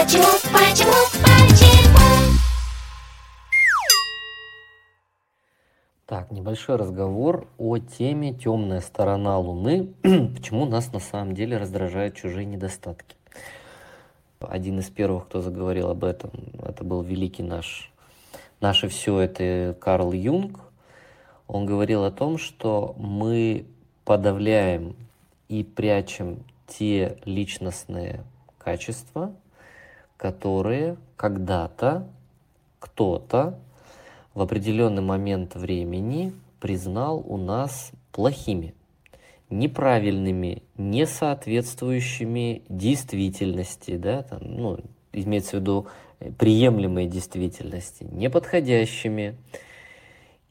Почему? Так, небольшой разговор о теме «Темная сторона Луны». Почему нас на самом деле раздражают чужие недостатки? Один из первых, кто заговорил об этом, это был великий наше все, это Карл Юнг. Он говорил о том, что мы подавляем и прячем те личностные качества, которые когда-то кто-то в определенный момент времени признал у нас плохими, неправильными, не соответствующими действительности, да, там, ну, имеется в виду приемлемой действительности, неподходящими.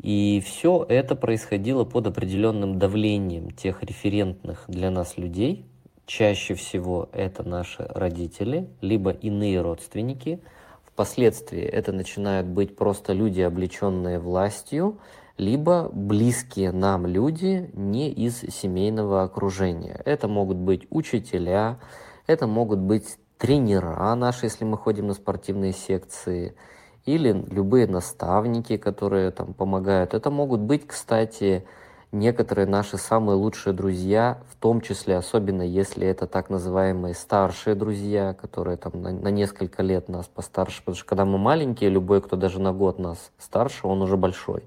И все это происходило под определенным давлением тех референтных для нас людей. Чаще всего это наши родители, либо иные родственники. Впоследствии это начинают быть просто люди, облеченные властью, либо близкие нам люди не из семейного окружения. Это могут быть учителя, это могут быть тренера наши, если мы ходим на спортивные секции, или любые наставники, которые там помогают. Это могут быть, кстати, некоторые наши самые лучшие друзья, в том числе, особенно если это так называемые старшие друзья, которые там на несколько лет нас постарше, потому что когда мы маленькие, любой, кто даже на год нас старше, он уже большой.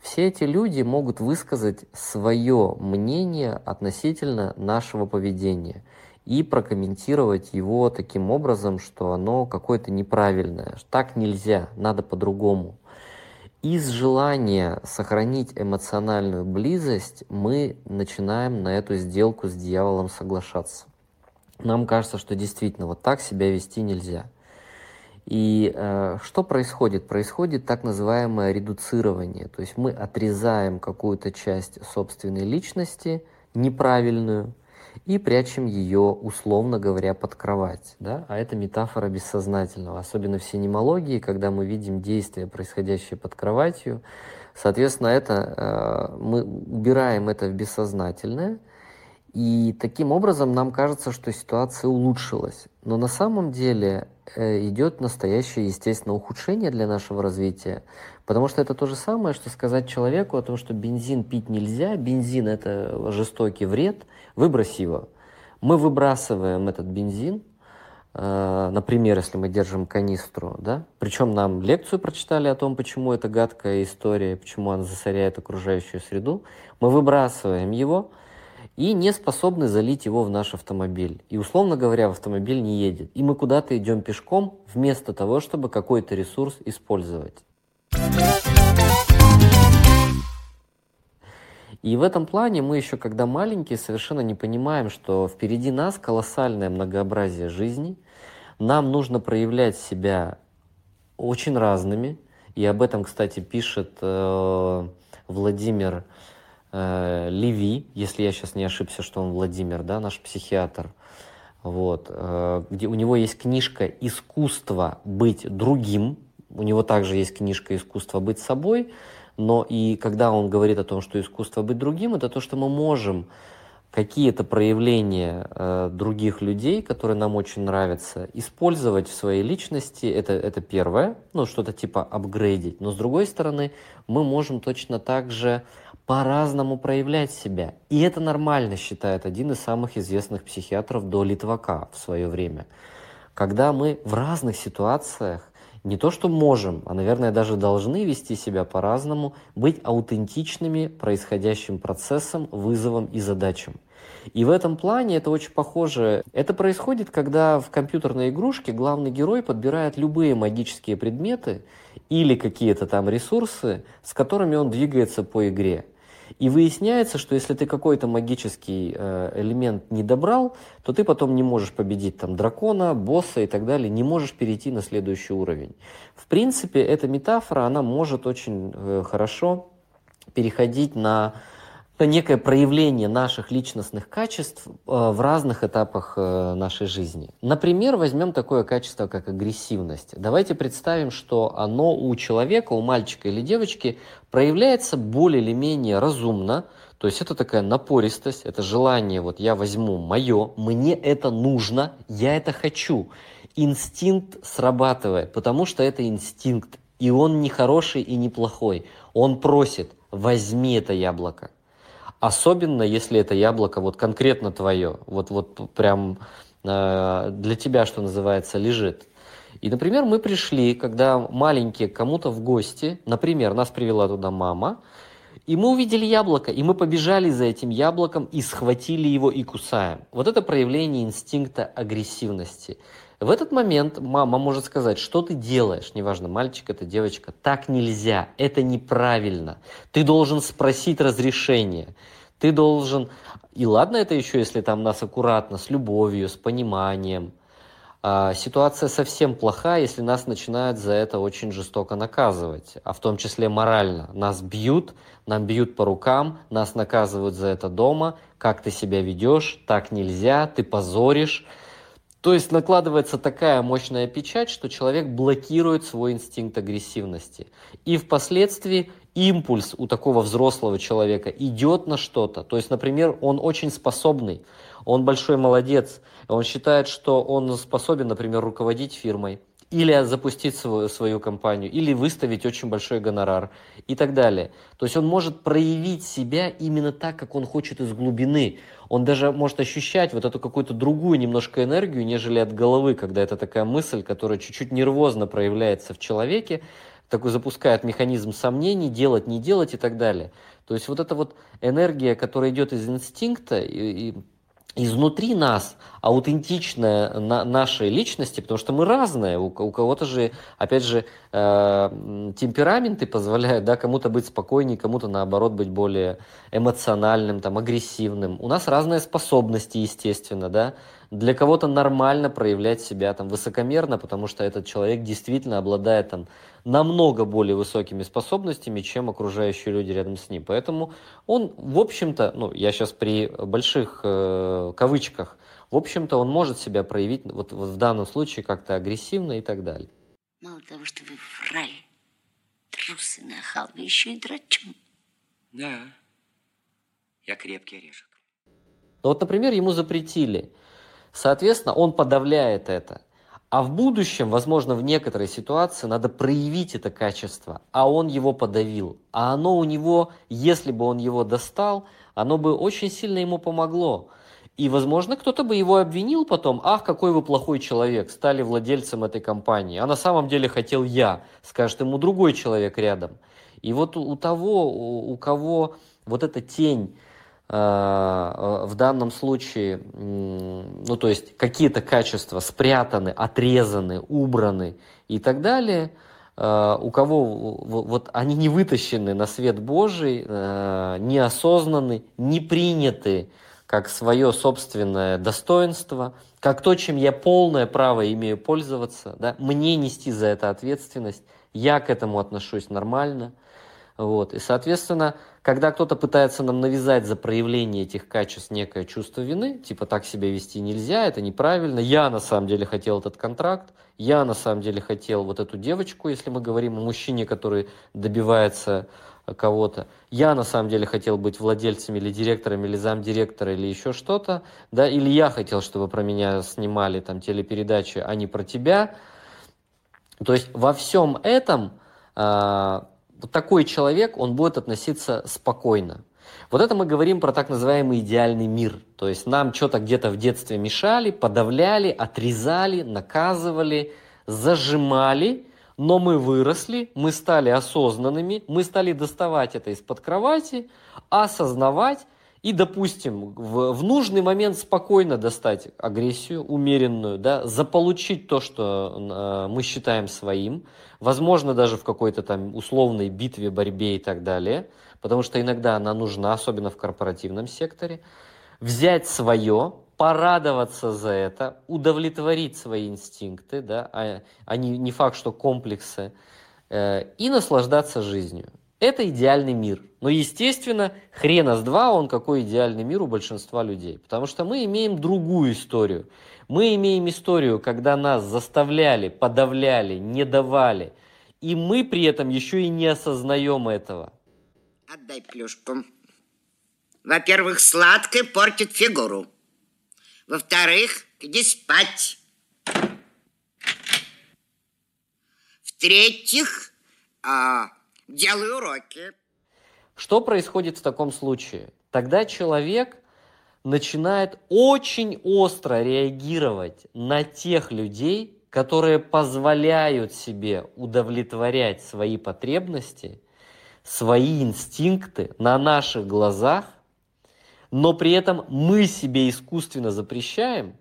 Все эти люди могут высказать свое мнение относительно нашего поведения и прокомментировать его таким образом, что оно какое-то неправильное. Так нельзя, надо по-другому. Из желания сохранить эмоциональную близость мы начинаем на эту сделку с дьяволом соглашаться. Нам кажется, что действительно вот так себя вести нельзя. И что происходит? Происходит так называемое редуцирование. То есть мы отрезаем какую-то часть собственной личности, неправильную, и прячем ее, условно говоря, под кровать. Да? А это метафора бессознательного. Особенно в синемологии, когда мы видим действия, происходящие под кроватью. Соответственно, это, мы убираем это в бессознательное. И таким образом нам кажется, что ситуация улучшилась. Но на самом деле идет настоящее, естественно, ухудшение для нашего развития. Потому что это то же самое, что сказать человеку о том, что бензин пить нельзя, бензин – это жестокий вред, выбрось его. Мы выбрасываем этот бензин, например, если мы держим канистру, да? Причем нам лекцию прочитали о том, почему это гадкая история, почему она засоряет окружающую среду. Мы выбрасываем его и не способны залить его в наш автомобиль. И, условно говоря, в автомобиль не едет. И мы куда-то идем пешком, вместо того, чтобы какой-то ресурс использовать. И в этом плане мы еще, когда маленькие, совершенно не понимаем, что впереди нас колоссальное многообразие жизни. Нам нужно проявлять себя очень разными. И об этом, кстати, пишет Владимир Леви, если я сейчас не ошибся, что он Владимир, да, наш психиатр, вот, где у него есть книжка «Искусство быть другим», у него также есть книжка «Искусство быть собой», но и когда он говорит о том, что искусство быть другим, это то, что мы можем какие-то проявления других людей, которые нам очень нравятся, использовать в своей личности, это первое, ну, что-то типа апгрейдить, но с другой стороны, мы можем точно так же по-разному проявлять себя. И это нормально, считает один из самых известных психиатров до Литвака в свое время. Когда мы в разных ситуациях не то что можем, а, наверное, даже должны вести себя по-разному, быть аутентичными происходящим процессом, вызовом и задачам. И в этом плане это очень похоже. Это происходит, когда в компьютерной игрушке главный герой подбирает любые магические предметы или какие-то там ресурсы, с которыми он двигается по игре. И выясняется, что если ты какой-то магический элемент не добрал, то ты потом не можешь победить там дракона, босса и так далее, не можешь перейти на следующий уровень. В принципе, эта метафора, она может очень хорошо переходить на некое проявление наших личностных качеств в разных этапах нашей жизни. Например, возьмем такое качество, как агрессивность. Давайте представим, что оно у человека, у мальчика или девочки проявляется более или менее разумно, То есть это такая напористость, это желание, вот я возьму мое, мне это нужно, я это хочу. Инстинкт срабатывает, потому что это инстинкт, и он не хороший и не плохой. Он просит, возьми это яблоко. Особенно, если это яблоко вот конкретно твое, вот прям для тебя, что называется, лежит. И, например, мы пришли, когда маленькие, кому-то в гости, например, нас привела туда мама, и мы увидели яблоко, и мы побежали за этим яблоком и схватили его и кусаем. Вот это проявление инстинкта агрессивности. В этот момент мама может сказать, что ты делаешь, неважно, мальчик это, девочка, так нельзя, это неправильно. Ты должен спросить разрешение, ты должен... И ладно это еще, если там нас аккуратно, с любовью, с пониманием. Ситуация совсем плоха, если нас начинают за это очень жестоко наказывать, а в том числе морально. Нас бьют, нам бьют по рукам, нас наказывают за это дома, как ты себя ведешь, так нельзя, ты позоришь. То есть накладывается такая мощная печать, что человек блокирует свой инстинкт агрессивности. И впоследствии импульс у такого взрослого человека идет на что-то. То есть, например, он очень способный, он большой молодец, он считает, что он способен, например, руководить фирмой, или запустить свою компанию, или выставить очень большой гонорар и так далее. То есть он может проявить себя именно так, как он хочет из глубины. Он даже может ощущать вот эту какую-то другую немножко энергию, нежели от головы, когда это такая мысль, которая чуть-чуть нервозно проявляется в человеке, такой запускает механизм сомнений, делать, не делать и так далее. То есть вот эта вот энергия, которая идет из инстинкта, и изнутри нас, аутентичная нашей личности, потому что мы разные, у кого-то же, опять же, темпераменты позволяют, да, кому-то быть спокойнее, кому-то, наоборот, быть более эмоциональным, там, агрессивным. У нас разные способности, естественно, да. Для кого-то нормально проявлять себя там, высокомерно, потому что этот человек действительно обладает там, намного более высокими способностями, чем окружающие люди рядом с ним. Поэтому он, в общем-то, ну, я сейчас при больших кавычках, в общем-то, он может себя проявить вот в данном случае как-то агрессивно и так далее. Мало того, что вы врали, трусы, нахал, вы еще и драчун. Да, я крепкий орешек. Ну, вот, например, ему запретили. Соответственно, он подавляет это. А в будущем, возможно, в некоторой ситуации надо проявить это качество, а он его подавил. А оно у него, если бы он его достал, оно бы очень сильно ему помогло. И, возможно, кто-то бы его обвинил потом. Ах, какой вы плохой человек, стали владельцем этой компании. А на самом деле хотел я, скажет ему другой человек рядом. И вот у того, у кого вот эта тень, в данном случае, ну то есть какие-то качества спрятаны, отрезаны, убраны и так далее, у кого вот они не вытащены на свет Божий, не осознаны, не приняты как свое собственное достоинство, как то, чем я полное право имею пользоваться, да, мне нести за это ответственность, я к этому отношусь нормально. Вот. И, соответственно, когда кто-то пытается нам навязать за проявление этих качеств некое чувство вины, типа так себя вести нельзя, это неправильно, я на самом деле хотел этот контракт, я на самом деле хотел вот эту девочку, если мы говорим о мужчине, который добивается кого-то, я на самом деле хотел быть владельцем или директором, или замдиректора, или еще что-то, да, или я хотел, чтобы про меня снимали там телепередачи, а не про тебя. То есть во всем этом... Вот такой человек, он будет относиться спокойно. Вот это мы говорим про так называемый идеальный мир. То есть нам что-то где-то в детстве мешали, подавляли, отрезали, наказывали, зажимали, но мы выросли, мы стали осознанными, мы стали доставать это из-под кровати, осознавать и, допустим, в нужный момент спокойно достать агрессию умеренную, да, заполучить то, что мы считаем своим, возможно, даже в какой-то там условной битве, борьбе и так далее, потому что иногда она нужна, особенно в корпоративном секторе, взять свое, порадоваться за это, удовлетворить свои инстинкты, да, а не факт, что комплексы, и наслаждаться жизнью. Это идеальный мир. Но, естественно, хрена с два он какой идеальный мир у большинства людей. Потому что мы имеем другую историю. Мы имеем историю, когда нас заставляли, подавляли, не давали. И мы при этом еще и не осознаем этого. Отдай плюшку. Во-первых, сладкое портит фигуру. Во-вторых, иди спать. В-третьих, делай уроки. Что происходит в таком случае? Тогда человек начинает очень остро реагировать на тех людей, которые позволяют себе удовлетворять свои потребности, свои инстинкты на наших глазах, но при этом мы себе искусственно запрещаем.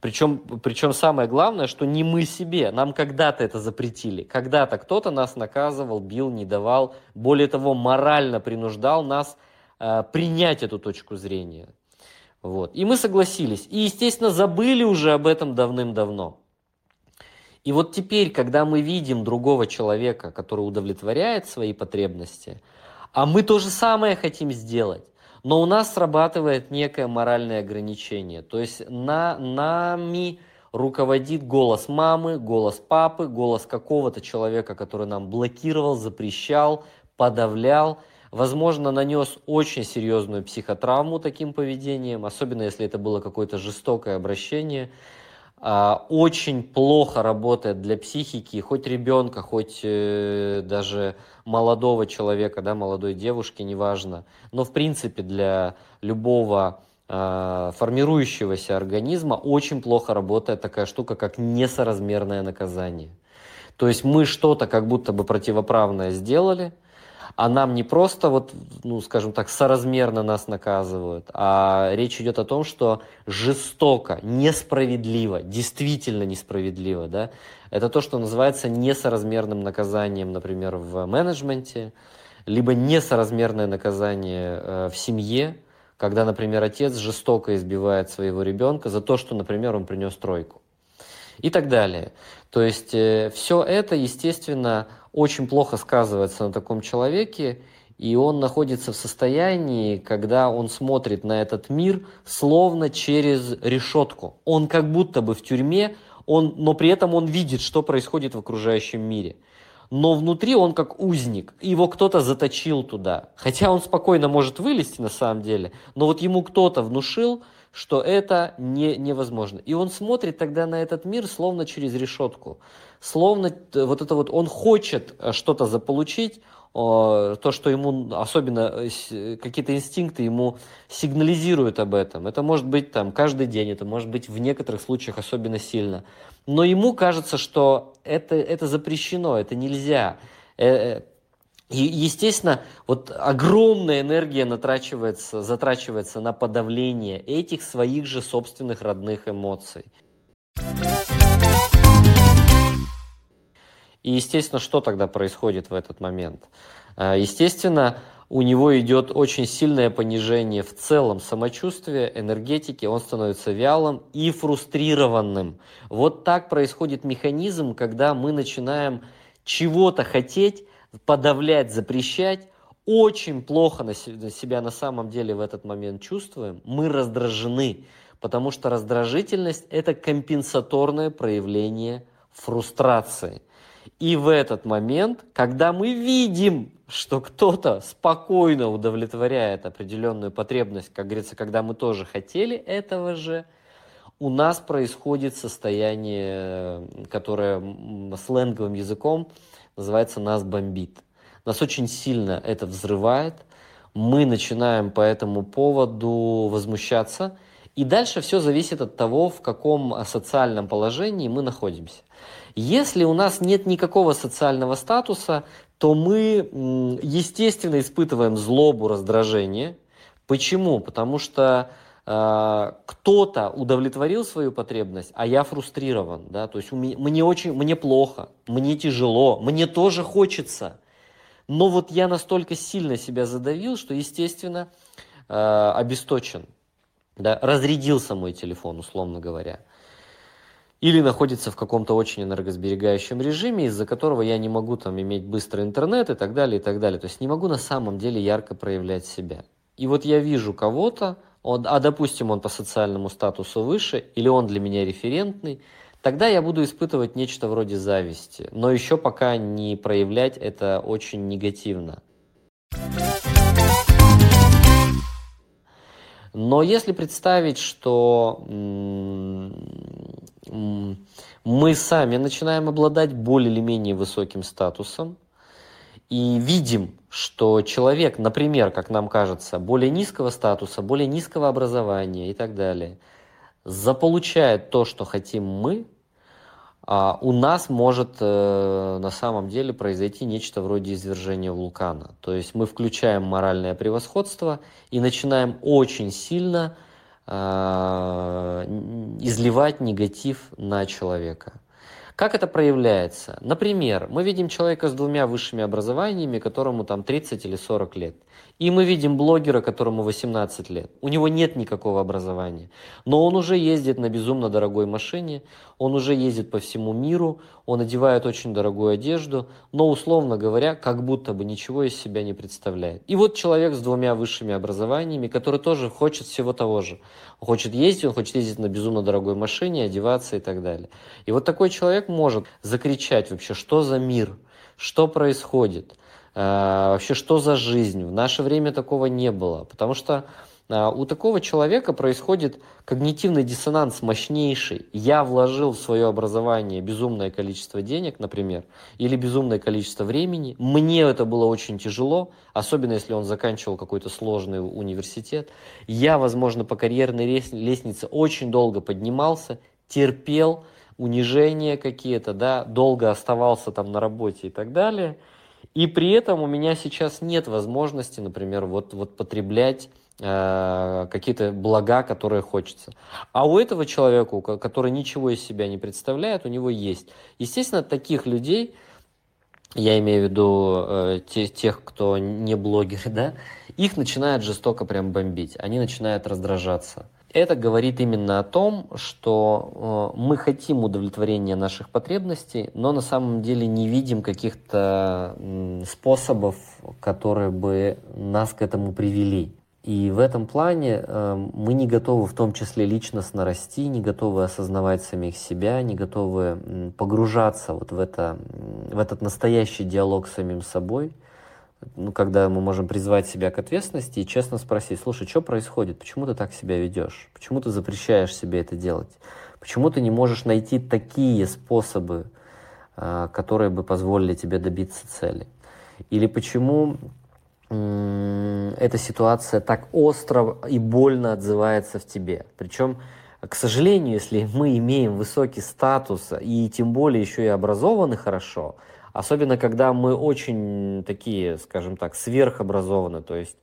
Причем самое главное, что не мы себе, нам когда-то это запретили. Когда-то кто-то нас наказывал, бил, не давал, более того, морально принуждал нас принять эту точку зрения. Вот. И мы согласились. И, естественно, забыли уже об этом давным-давно. И вот теперь, когда мы видим другого человека, который удовлетворяет свои потребности, а мы то же самое хотим сделать, но у нас срабатывает некое моральное ограничение. То есть нами руководит голос мамы, голос папы, голос какого-то человека, который нам блокировал, запрещал, подавлял. Возможно, нанес очень серьезную психотравму таким поведением, особенно если это было какое-то жестокое обращение. Очень плохо работает для психики хоть ребенка, хоть даже молодого человека, да, молодой девушки, неважно. Но в принципе для любого формирующегося организма очень плохо работает такая штука, как несоразмерное наказание. То есть мы что-то как будто бы противоправное сделали, а нам не просто, вот, ну, скажем так, соразмерно нас наказывают, а речь идет о том, что жестоко, несправедливо, действительно несправедливо, да? Это то, что называется несоразмерным наказанием, например, в менеджменте, либо несоразмерное наказание в семье, когда, например, отец жестоко избивает своего ребенка за то, что, например, он принес тройку. И так далее. То есть все это, естественно, очень плохо сказывается на таком человеке, и он находится в состоянии, когда он смотрит на этот мир словно через решетку. Он как будто бы в тюрьме, но при этом он видит, что происходит в окружающем мире. Но внутри он как узник, его кто-то заточил туда. Хотя он спокойно может вылезти на самом деле, но вот ему кто-то внушил, что это невозможно. И он смотрит тогда на этот мир словно через решетку. Словно вот это вот он хочет что-то заполучить, то, что ему, особенно какие-то инстинкты ему сигнализируют об этом. Это может быть там каждый день, это может быть в некоторых случаях особенно сильно. Но ему кажется, что это запрещено, это нельзя. И, естественно, вот огромная энергия затрачивается на подавление этих своих же собственных родных эмоций. И, естественно, что тогда происходит в этот момент? Естественно, у него идет очень сильное понижение в целом самочувствия, энергетики, он становится вялым и фрустрированным. Вот так происходит механизм, когда мы начинаем чего-то хотеть, подавлять, запрещать, очень плохо на себя на самом деле в этот момент чувствуем, мы раздражены, потому что раздражительность – это компенсаторное проявление фрустрации. И в этот момент, когда мы видим, что кто-то спокойно удовлетворяет определенную потребность, как говорится, когда мы тоже хотели этого же, у нас происходит состояние, которое сленговым языком называется «нас бомбит». Нас очень сильно это взрывает. Мы начинаем по этому поводу возмущаться. И дальше все зависит от того, в каком социальном положении мы находимся. Если у нас нет никакого социального статуса, то мы, естественно, испытываем злобу, раздражение. Почему? Потому что кто-то удовлетворил свою потребность, а я фрустрирован, да, то есть мне плохо, мне тяжело, мне тоже хочется, но вот я настолько сильно себя задавил, что, естественно, обесточен, да, разрядился мой телефон, условно говоря, или находится в каком-то очень энергосберегающем режиме, из-за которого я не могу там иметь быстрый интернет и так далее, и так далее, то есть не могу на самом деле ярко проявлять себя. И вот я вижу кого-то, допустим, он по социальному статусу выше, или он для меня референтный, тогда я буду испытывать нечто вроде зависти, но еще пока не проявлять это очень негативно. Но если представить, что мы сами начинаем обладать более или менее высоким статусом и видим, что человек, например, как нам кажется, более низкого статуса, более низкого образования и так далее, заполучает то, что хотим мы, у нас может на самом деле произойти нечто вроде извержения вулкана. То есть мы включаем моральное превосходство и начинаем очень сильно изливать негатив на человека. Как это проявляется? Например, мы видим человека с двумя высшими образованиями, которому там 30 или 40 лет. И мы видим блогера, которому 18 лет. У него нет никакого образования. Но он уже ездит на безумно дорогой машине, он уже ездит по всему миру, он одевает очень дорогую одежду, но, условно говоря, как будто бы ничего из себя не представляет. И вот человек с двумя высшими образованиями, который тоже хочет всего того же. Он хочет ездить на безумно дорогой машине, одеваться и так далее. И вот такой человек может закричать вообще, что за мир, что происходит. Вообще, что за жизнь? В наше время такого не было, потому что у такого человека происходит когнитивный диссонанс мощнейший. Я вложил в свое образование безумное количество денег, например, или безумное количество времени. Мне это было очень тяжело, особенно если он заканчивал какой-то сложный университет. Я, возможно, по карьерной лестнице очень долго поднимался, терпел унижения какие-то, да, долго оставался там на работе и так далее. И при этом у меня сейчас нет возможности, например, потреблять какие-то блага, которые хочется. А у этого человека, который ничего из себя не представляет, у него есть. Естественно, таких людей, я имею в виду тех, кто не блогеры, да, их начинает жестоко прям бомбить, они начинают раздражаться. Это говорит именно о том, что мы хотим удовлетворения наших потребностей, но на самом деле не видим каких-то способов, которые бы нас к этому привели. И в этом плане мы не готовы в том числе личностно расти, не готовы осознавать самих себя, не готовы погружаться в этот настоящий диалог с самим собой. Ну, когда мы можем призвать себя к ответственности и честно спросить: слушай, что происходит, почему ты так себя ведешь, почему ты запрещаешь себе это делать, почему ты не можешь найти такие способы, которые бы позволили тебе добиться цели, или почему эта ситуация так остро и больно отзывается в тебе. Причем, к сожалению, если мы имеем высокий статус и тем более еще и образованы хорошо, особенно когда мы очень такие, скажем так, сверхобразованы, то есть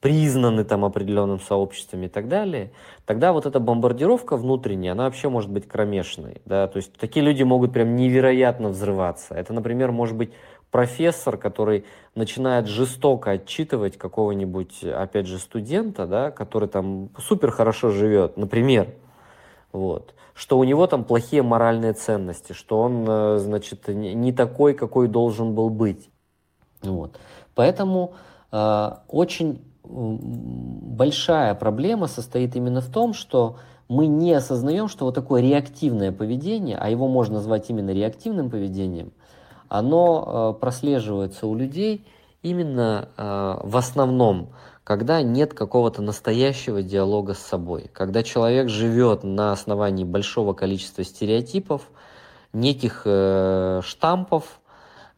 признаны там определенным сообществом и так далее, тогда вот эта бомбардировка внутренняя, она вообще может быть кромешной. Да? То есть такие люди могут прям невероятно взрываться. Это, например, может быть профессор, который начинает жестоко отчитывать какого-нибудь, опять же, студента, да, который там супер хорошо живет, например. Вот. Что у него там плохие моральные ценности, что он, значит, не такой, какой должен был быть. Вот. Поэтому очень большая проблема состоит именно в том, что мы не осознаем, что вот такое реактивное поведение, а его можно назвать именно реактивным поведением, оно прослеживается у людей именно в основном, когда нет какого-то настоящего диалога с собой, когда человек живет на основании большого количества стереотипов, неких штампов,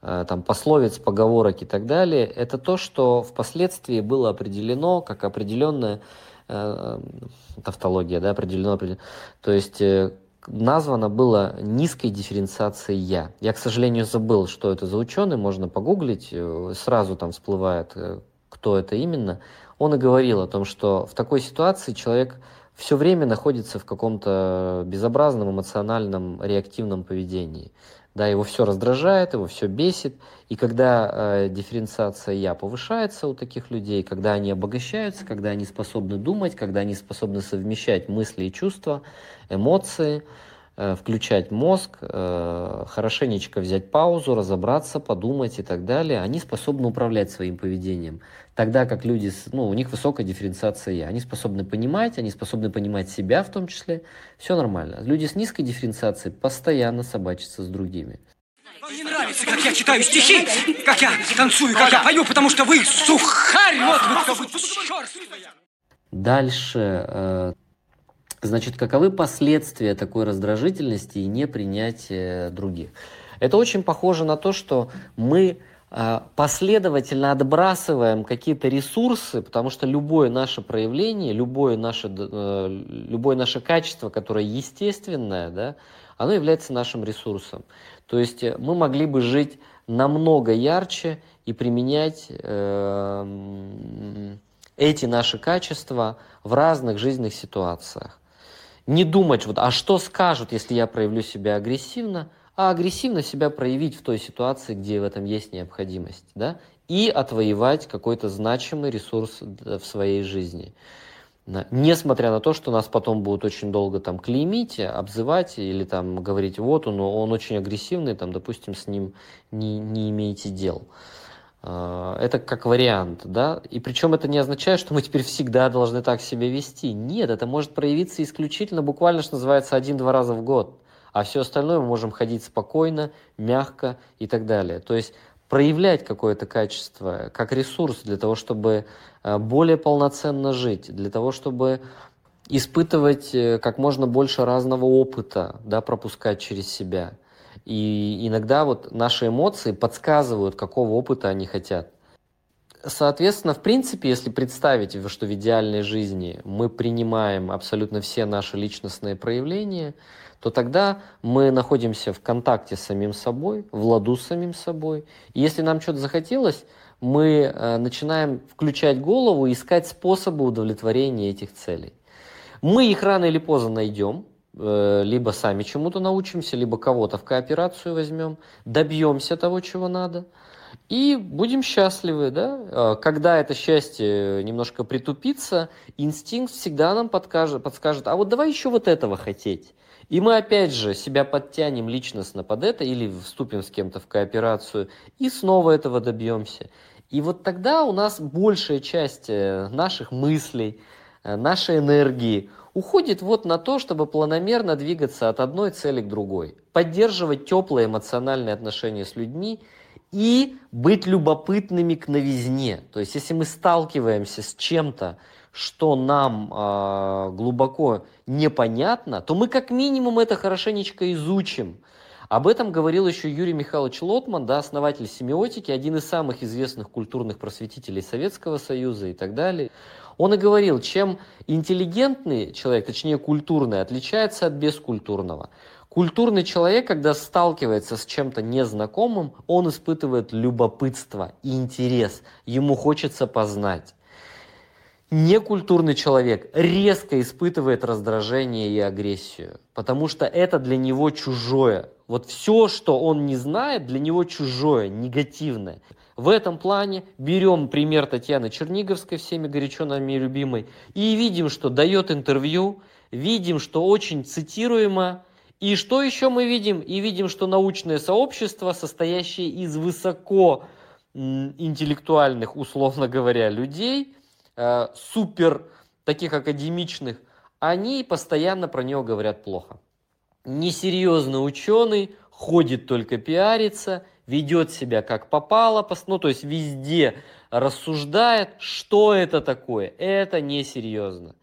там, пословиц, поговорок и так далее. Это то, что впоследствии было определено как определенная тавтология, да, то есть названо было низкой дифференциацией «я». Я, к сожалению, забыл, что это за ученый, можно погуглить, сразу там всплывает, кто это именно. Он и говорил о том, что в такой ситуации человек все время находится в каком-то безобразном, эмоциональном, реактивном поведении. Да, его все раздражает, его все бесит. И когда дифференциация «я» повышается у таких людей, когда они обогащаются, когда они способны думать, когда они способны совмещать мысли и чувства, эмоции, включать мозг, хорошенечко взять паузу, разобраться, подумать и так далее, они способны управлять своим поведением. Тогда как люди, у них высокая дифференциация «я». Они способны понимать себя в том числе. Все нормально. Люди с низкой дифференциацией постоянно собачатся с другими. Вам не нравится, как я читаю стихи, как я танцую, как я пою, потому что вы сухарь, вот вы кто, вы черствая. Дальше, значит, каковы последствия такой раздражительности и непринятия других? Это очень похоже на то, что мы последовательно отбрасываем какие-то ресурсы, потому что любое наше проявление, любое наше качество, которое естественное, да, оно является нашим ресурсом. То есть мы могли бы жить намного ярче и применять эти наши качества в разных жизненных ситуациях. Не думать, вот, а что скажут, если я проявлю себя агрессивно, а агрессивно себя проявить в той ситуации, где в этом есть необходимость, да, и отвоевать какой-то значимый ресурс в своей жизни. Несмотря на то, что нас потом будут очень долго там клеймить, обзывать или там говорить, вот он очень агрессивный, там, допустим, с ним не имеете дел. Это как вариант, да, и причем это не означает, что мы теперь всегда должны так себя вести. Нет, это может проявиться исключительно, буквально, что называется, 1-2 раза в год. А все остальное мы можем ходить спокойно, мягко и так далее. То есть проявлять какое-то качество как ресурс для того, чтобы более полноценно жить, для того, чтобы испытывать как можно больше разного опыта, да, пропускать через себя. И иногда вот наши эмоции подсказывают, какого опыта они хотят. Соответственно, в принципе, если представить, что в идеальной жизни мы принимаем абсолютно все наши личностные проявления, то тогда мы находимся в контакте с самим собой, в ладу с самим собой. И если нам что-то захотелось, мы начинаем включать голову и искать способы удовлетворения этих целей. Мы их рано или поздно найдем, либо сами чему-то научимся, либо кого-то в кооперацию возьмем, добьемся того, чего надо, и будем счастливы, да? Когда это счастье немножко притупится, инстинкт всегда нам подскажет, а вот давай еще вот этого хотеть. И мы опять же себя подтянем личностно под это или вступим с кем-то в кооперацию и снова этого добьемся. И вот тогда у нас большая часть наших мыслей, нашей энергии уходит вот на то, чтобы планомерно двигаться от одной цели к другой, поддерживать теплые эмоциональные отношения с людьми и быть любопытными к новизне. То есть если мы сталкиваемся с чем-то, что нам глубоко непонятно, то мы как минимум это хорошенечко изучим. Об этом говорил еще Юрий Михайлович Лотман, да, основатель семиотики, один из самых известных культурных просветителей Советского Союза и так далее. Он и говорил, чем интеллигентный человек, точнее культурный, отличается от бескультурного. Культурный человек, когда сталкивается с чем-то незнакомым, он испытывает любопытство и интерес, ему хочется познать. Некультурный человек резко испытывает раздражение и агрессию, потому что это для него чужое. Вот все, что он не знает, для него чужое, негативное. В этом плане берем пример Татьяны Черниговской, всеми горячо нами любимой, и видим, что дает интервью, видим, что очень цитируемо. И что еще мы видим? И видим, что научное сообщество, состоящее из высоко интеллектуальных, условно говоря, людей, супер таких академичных, они постоянно про него говорят плохо. Несерьезный ученый, ходит только пиарится, ведет себя как попало, ну то есть везде рассуждает, что это такое, это несерьезно.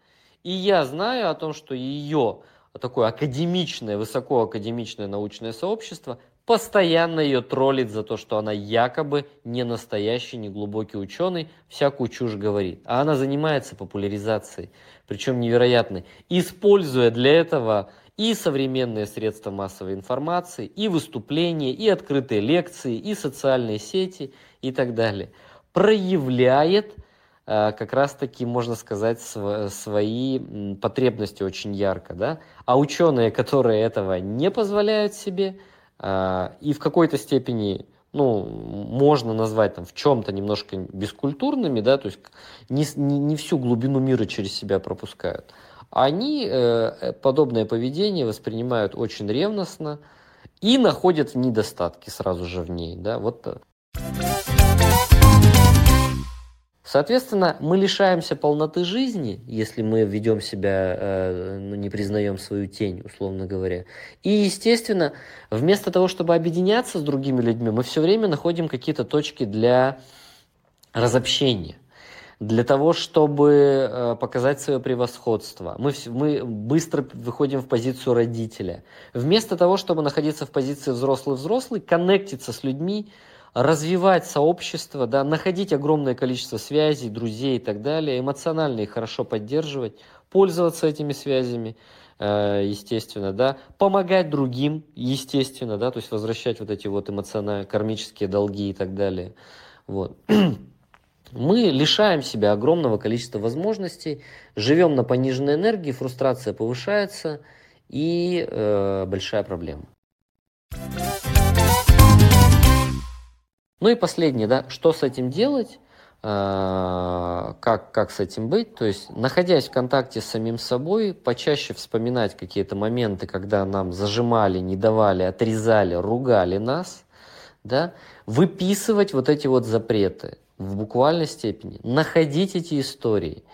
И я знаю о том, что ее такое академичное, высокоакадемичное научное сообщество постоянно ее троллит за то, что она якобы не настоящий, не глубокий ученый, всякую чушь говорит. А она занимается популяризацией, причем невероятной, используя для этого и современные средства массовой информации, и выступления, и открытые лекции, и социальные сети, и так далее. Проявляет как раз-таки, можно сказать, свои потребности очень ярко, да? А ученые, которые этого не позволяют себе, и в какой-то степени, ну, можно назвать там в чем-то немножко бескультурными, да, то есть не всю глубину мира через себя пропускают. Они подобное поведение воспринимают очень ревностно и находят недостатки сразу же в ней, да, вот так. Соответственно, мы лишаемся полноты жизни, если мы ведем себя, не признаем свою тень, условно говоря. И, естественно, вместо того, чтобы объединяться с другими людьми, мы все время находим какие-то точки для разобщения. для того, чтобы показать свое превосходство. Мы быстро выходим в позицию родителя. Вместо того, чтобы находиться в позиции взрослый-взрослый, коннектиться с людьми, развивать сообщество, да, находить огромное количество связей, друзей и так далее, эмоционально их хорошо поддерживать, пользоваться этими связями, естественно, да, помогать другим, естественно, да, то есть возвращать вот эти вот эмоциональные, кармические долги и так далее. Вот. Мы лишаем себя огромного количества возможностей, живем на пониженной энергии, фрустрация повышается и большая проблема. Ну и последнее, да, что с этим делать, как с этим быть, то есть находясь в контакте с самим собой, почаще вспоминать какие-то моменты, когда нам зажимали, не давали, отрезали, ругали нас, да, выписывать вот эти вот запреты в буквальной степени, находить эти истории.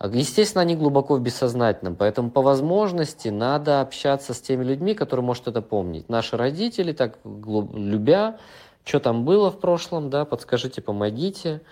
Естественно, они глубоко в бессознательном, поэтому по возможности надо общаться с теми людьми, которые может это помнить. Наши родители, так любя, что там было в прошлом, да, подскажите, помогите,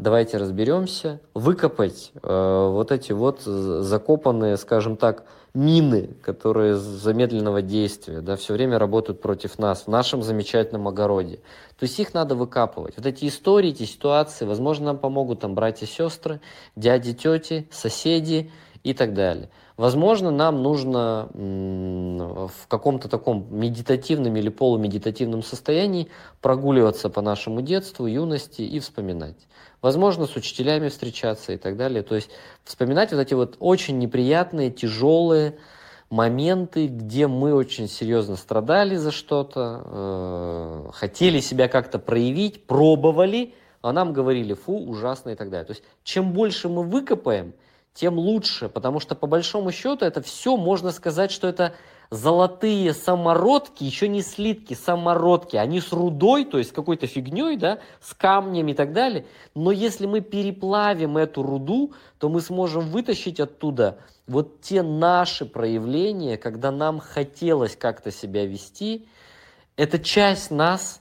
давайте разберемся, выкопать вот эти вот закопанные, скажем так, мины, которые замедленного действия, да, все время работают против нас в нашем замечательном огороде. То есть их надо выкапывать. Вот эти истории, эти ситуации, возможно, нам помогут там братья, сестры, дяди, тети, соседи и так далее. Возможно, нам нужно в каком-то таком медитативном или полумедитативном состоянии прогуливаться по нашему детству, юности и вспоминать. Возможно, с учителями встречаться и так далее. То есть вспоминать вот эти вот очень неприятные, тяжелые моменты, где мы очень серьезно страдали за что-то, хотели себя как-то проявить, пробовали, а нам говорили «фу, ужасно» и так далее. То есть чем больше мы выкопаем, тем лучше, потому что по большому счету это все, можно сказать, что это золотые самородки, еще не слитки, самородки, они с рудой, то есть какой-то фигней, да, с камнями и так далее, но если мы переплавим эту руду, то мы сможем вытащить оттуда вот те наши проявления, когда нам хотелось как-то себя вести, это часть нас,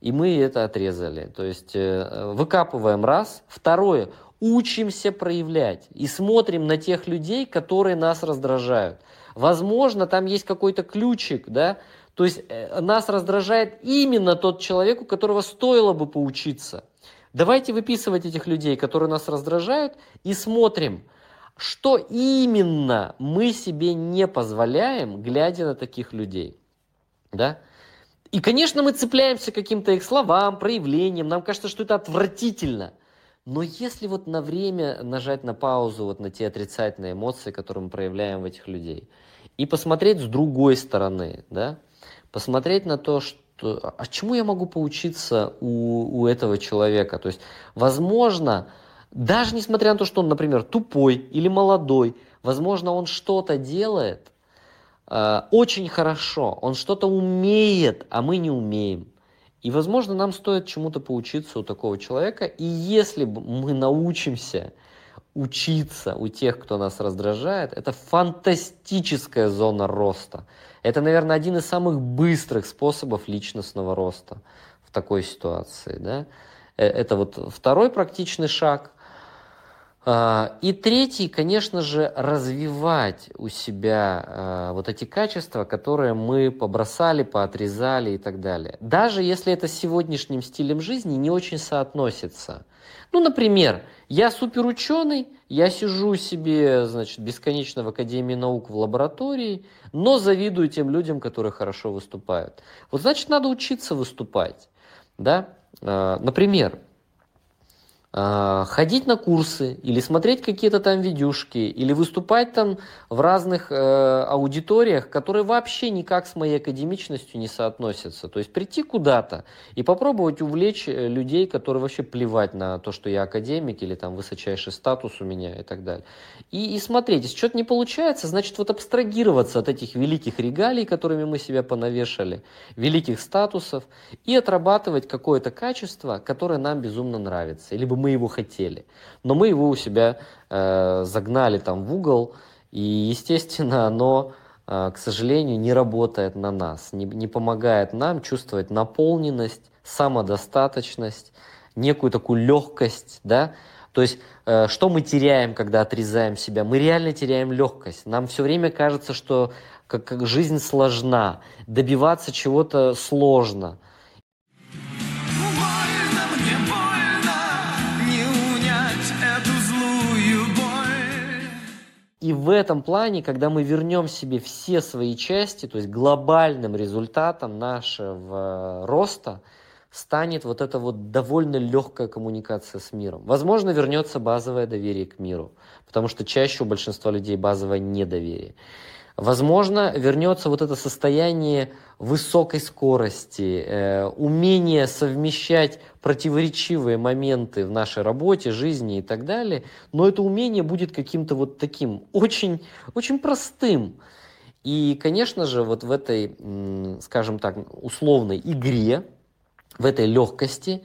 и мы это отрезали, то есть выкапываем раз, второе, учимся проявлять и смотрим на тех людей, которые нас раздражают. Возможно, там есть какой-то ключик, да, то есть нас раздражает именно тот человек, у которого стоило бы поучиться. Давайте выписывать этих людей, которые нас раздражают, и смотрим, что именно мы себе не позволяем, глядя на таких людей, да. И, конечно, мы цепляемся к каким-то их словам, проявлениям, нам кажется, что это отвратительно. Но если вот на время нажать на паузу вот на те отрицательные эмоции, которые мы проявляем в этих людей, и посмотреть с другой стороны, да, посмотреть на то, что, а чему я могу поучиться у этого человека. То есть, возможно, даже несмотря на то, что он, например, тупой или молодой, возможно, он что-то делает очень хорошо, он что-то умеет, а мы не умеем. И, возможно, нам стоит чему-то поучиться у такого человека. И если мы научимся учиться у тех, кто нас раздражает, это фантастическая зона роста. Это, наверное, один из самых быстрых способов личностного роста в такой ситуации, да? Это вот второй практичный шаг. И третий, конечно же, развивать у себя вот эти качества, которые мы побросали, поотрезали и так далее. Даже если это с сегодняшним стилем жизни не очень соотносится. Ну, например, я суперученый, я сижу себе, значит, бесконечно в Академии наук в лаборатории, но завидую тем людям, которые хорошо выступают. Вот, значит, надо учиться выступать, да? Например, ходить на курсы или смотреть какие-то там видюшки, или выступать там в разных аудиториях, которые вообще никак с моей академичностью не соотносятся. То есть прийти куда-то и попробовать увлечь людей, которые вообще плевать на то, что я академик или там высочайший статус у меня и так далее. И смотреть, если что-то не получается, значит вот абстрагироваться от этих великих регалий, которыми мы себя понавешали, великих статусов, и отрабатывать какое-то качество, которое нам безумно нравится, либо мы его хотели, но мы его у себя загнали там в угол, и, естественно, оно, к сожалению, не работает на нас, не помогает нам чувствовать наполненность, самодостаточность, некую такую легкость, да, То есть, что мы теряем, когда отрезаем себя? Мы реально теряем легкость. Нам все время кажется, что как жизнь сложна, добиваться чего-то сложно. И в этом плане, когда мы вернем себе все свои части, то есть глобальным результатом нашего роста станет вот эта вот довольно легкая коммуникация с миром. Возможно, вернется базовое доверие к миру, потому что чаще у большинства людей базовое недоверие. Возможно, вернется вот это состояние высокой скорости, умение совмещать противоречивые моменты в нашей работе, жизни и так далее, но это умение будет каким-то вот таким, очень, очень простым. И, конечно же, вот в этой, скажем так, условной игре, в этой легкости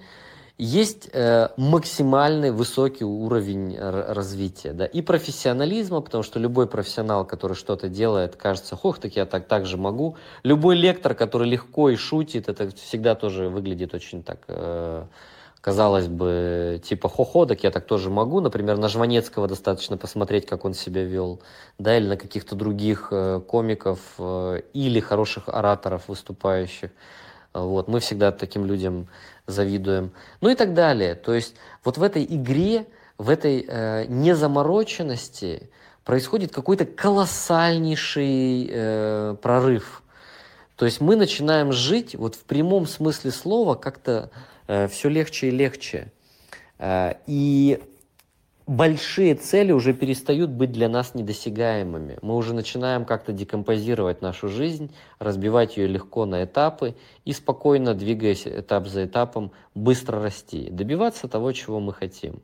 есть максимальный высокий уровень развития, да, и профессионализма, потому что любой профессионал, который что-то делает, кажется, хох, так я так же могу. Любой лектор, который легко и шутит, это всегда тоже выглядит очень так, казалось бы, типа хо-хо, так я так тоже могу. Например, на Жванецкого достаточно посмотреть, как он себя вел, да, или на каких-то других комиков или хороших ораторов, выступающих. Вот, мы всегда таким людям завидуем, ну и так далее. То есть вот в этой игре, в этой незамороченности происходит какой-то колоссальнейший прорыв. То есть мы начинаем жить вот в прямом смысле слова как-то все легче и легче. И большие цели уже перестают быть для нас недосягаемыми. Мы уже начинаем как-то декомпозировать нашу жизнь, разбивать ее легко на этапы и спокойно, двигаясь этап за этапом, быстро расти, добиваться того, чего мы хотим.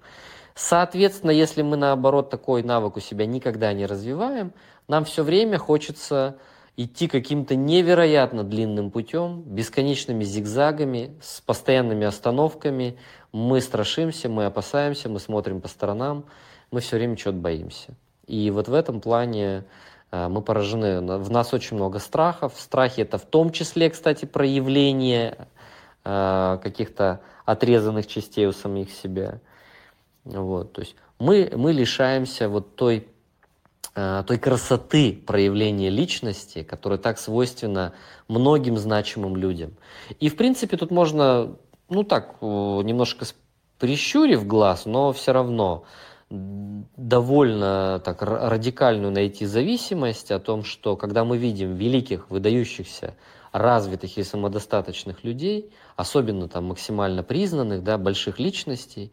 Соответственно, если мы, наоборот, такой навык у себя никогда не развиваем, нам все время хочется идти каким-то невероятно длинным путем, бесконечными зигзагами, с постоянными остановками. Мы страшимся, мы опасаемся, мы смотрим по сторонам, мы все время чего-то боимся. И вот в этом плане мы поражены. В нас очень много страхов. Страхи — это в том числе, кстати, проявление каких-то отрезанных частей у самих себя. Вот. То есть мы лишаемся вот той красоты проявления личности, которая так свойственна многим значимым людям. И, в принципе, тут можно, ну так, немножко прищурив глаз, но все равно довольно так радикальную найти зависимость о том, что когда мы видим великих, выдающихся, развитых и самодостаточных людей, особенно там максимально признанных, да, больших личностей,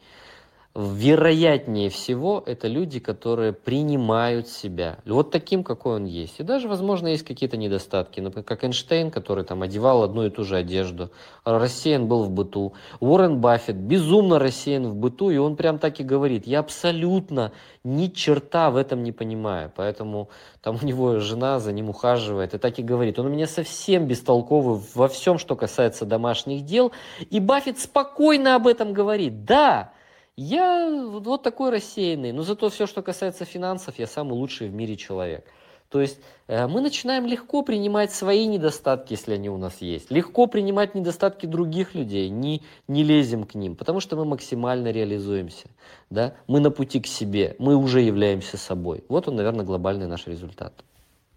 вероятнее всего, это люди, которые принимают себя вот таким, какой он есть. И даже, возможно, есть какие-то недостатки. Например, как Эйнштейн, который там одевал одну и ту же одежду. Рассеян был в быту. Уоррен Баффет безумно рассеян в быту, и он прям так и говорит: я абсолютно ни черта в этом не понимаю. Поэтому там у него жена за ним ухаживает и так и говорит: он у меня совсем бестолковый во всем, что касается домашних дел. И Баффет спокойно об этом говорит. Да! Я вот такой рассеянный, но зато все, что касается финансов, я самый лучший в мире человек. То есть мы начинаем легко принимать свои недостатки, если они у нас есть, легко принимать недостатки других людей, не лезем к ним, потому что мы максимально реализуемся, да? Мы на пути к себе, мы уже являемся собой. Вот он, наверное, глобальный наш результат.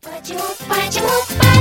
Почему?